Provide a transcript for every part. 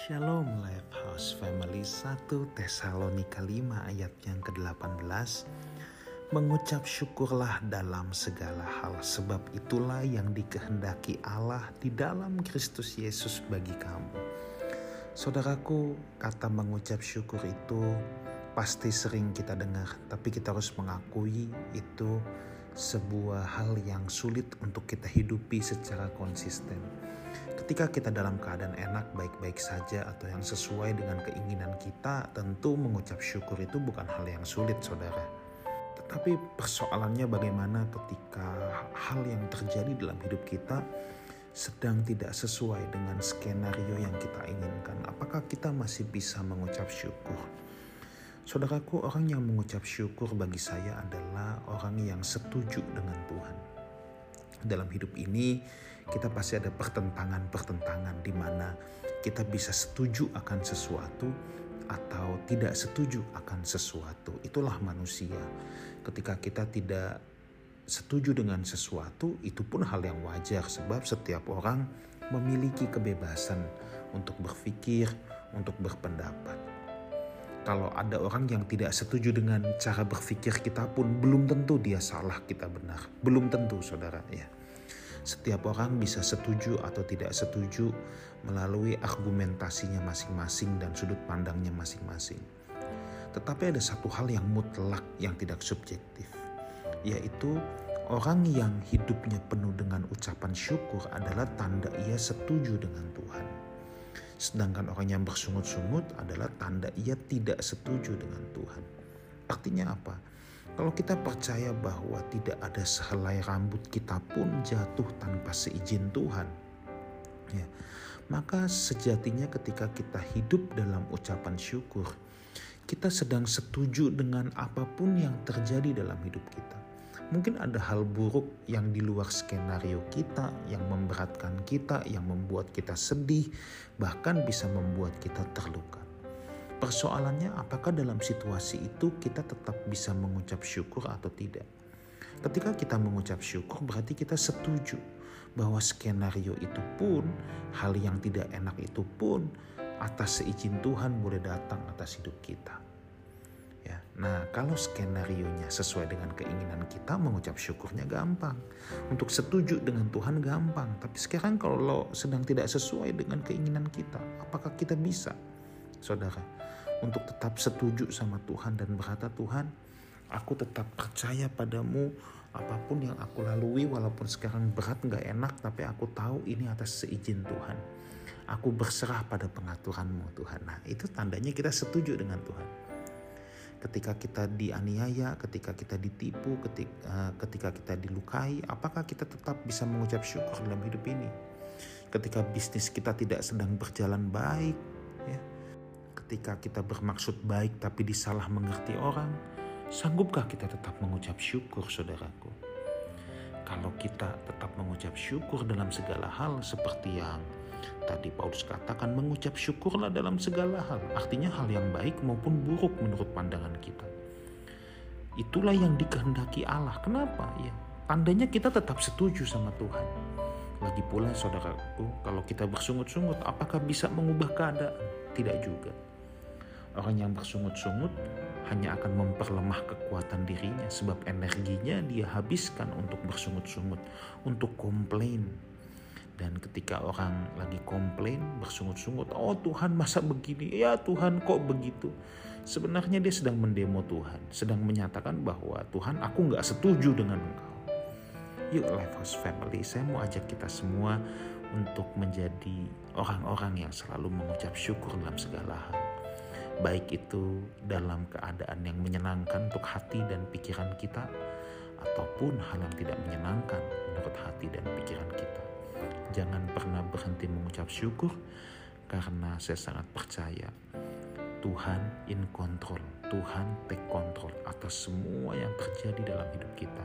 Shalom Life House Family. 1 Tesalonika 5 ayat yang ke-18, mengucap syukurlah dalam segala hal, sebab itulah yang dikehendaki Allah di dalam Kristus Yesus bagi kamu. Saudaraku, kata mengucap syukur itu pasti sering kita dengar, tapi kita harus mengakui itu sebuah hal yang sulit untuk kita hidupi secara konsisten. Ketika kita dalam keadaan enak, baik-baik saja, atau yang sesuai dengan keinginan kita, tentu mengucap syukur itu bukan hal yang sulit, saudara. Tetapi persoalannya bagaimana ketika hal yang terjadi dalam hidup kita sedang tidak sesuai dengan skenario yang kita inginkan. Apakah kita masih bisa mengucap syukur? Saudaraku, orang yang mengucap syukur bagi saya adalah orang yang setuju dengan Tuhan. Dalam hidup ini kita pasti ada pertentangan-pertentangan di mana kita bisa setuju akan sesuatu atau tidak setuju akan sesuatu. Itulah manusia. Ketika kita tidak setuju dengan sesuatu, itu pun hal yang wajar, sebab setiap orang memiliki kebebasan untuk berpikir, untuk berpendapat. Kalau ada orang yang tidak setuju dengan cara berpikir kita pun, belum tentu dia salah, kita benar. Belum tentu, saudara, ya. Setiap orang bisa setuju atau tidak setuju melalui argumentasinya masing-masing dan sudut pandangnya masing-masing. Tetapi ada satu hal yang mutlak, yang tidak subjektif, yaitu orang yang hidupnya penuh dengan ucapan syukur adalah tanda ia setuju dengan Tuhan. Sedangkan orang yang bersungut-sungut adalah tanda ia tidak setuju dengan Tuhan. Artinya apa? Kalau kita percaya bahwa tidak ada sehelai rambut kita pun jatuh tanpa seizin Tuhan, ya, maka sejatinya ketika kita hidup dalam ucapan syukur, kita sedang setuju dengan apapun yang terjadi dalam hidup kita. Mungkin ada hal buruk yang di luar skenario kita, yang memberatkan kita, yang membuat kita sedih, bahkan bisa membuat kita terluka. Persoalannya, apakah dalam situasi itu kita tetap bisa mengucap syukur atau tidak? Ketika kita mengucap syukur, berarti kita setuju bahwa skenario itu pun, hal yang tidak enak itu pun, atas seizin Tuhan boleh datang atas hidup kita. Ya, nah kalau skenarionya sesuai dengan keinginan kita, mengucap syukurnya gampang. Untuk setuju dengan Tuhan gampang. Tapi sekarang kalau lo sedang tidak sesuai dengan keinginan kita, apakah kita bisa, saudara, untuk tetap setuju sama Tuhan dan berkata, Tuhan, aku tetap percaya padamu, apapun yang aku lalui, walaupun sekarang berat, gak enak, tapi aku tahu ini atas seizin Tuhan. Aku berserah pada pengaturanmu, Tuhan. Nah, itu tandanya kita setuju dengan Tuhan. Ketika kita dianiaya, ketika kita ditipu, ketika kita dilukai, apakah kita tetap bisa mengucap syukur dalam hidup ini? Ketika bisnis kita tidak sedang berjalan baik, ya, ketika kita bermaksud baik tapi disalah mengerti orang, sanggupkah kita tetap mengucap syukur, saudaraku? Kalau kita tetap mengucap syukur dalam segala hal, seperti yang tadi Paulus katakan, mengucap syukurlah dalam segala hal. Artinya hal yang baik maupun buruk menurut pandangan kita, itulah yang dikehendaki Allah. Kenapa? Ya, tandanya kita tetap setuju sama Tuhan. Lagi pula, saudaraku, kalau kita bersungut-sungut, apakah bisa mengubah keadaan? Tidak juga. Orang yang bersungut-sungut hanya akan memperlemah kekuatan dirinya, sebab energinya dia habiskan untuk bersungut-sungut, untuk komplain. Dan ketika orang lagi komplain, bersungut-sungut, oh Tuhan masa begini, ya Tuhan kok begitu. Sebenarnya dia sedang mendemo Tuhan, sedang menyatakan bahwa Tuhan aku gak setuju dengan engkau. Yuk Lifehouse Family, saya mau ajak kita semua untuk menjadi orang-orang yang selalu mengucap syukur dalam segala hal. Baik itu dalam keadaan yang menyenangkan untuk hati dan pikiran kita, ataupun hal yang tidak menyenangkan menurut hati dan pikiran kita. Jangan pernah berhenti mengucap syukur, karena saya sangat percaya Tuhan in control, Tuhan take control atas semua yang terjadi dalam hidup kita.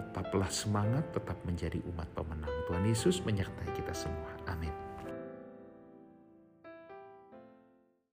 Tetaplah semangat, tetap menjadi umat pemenang. Tuhan Yesus menyertai kita semua. Amin.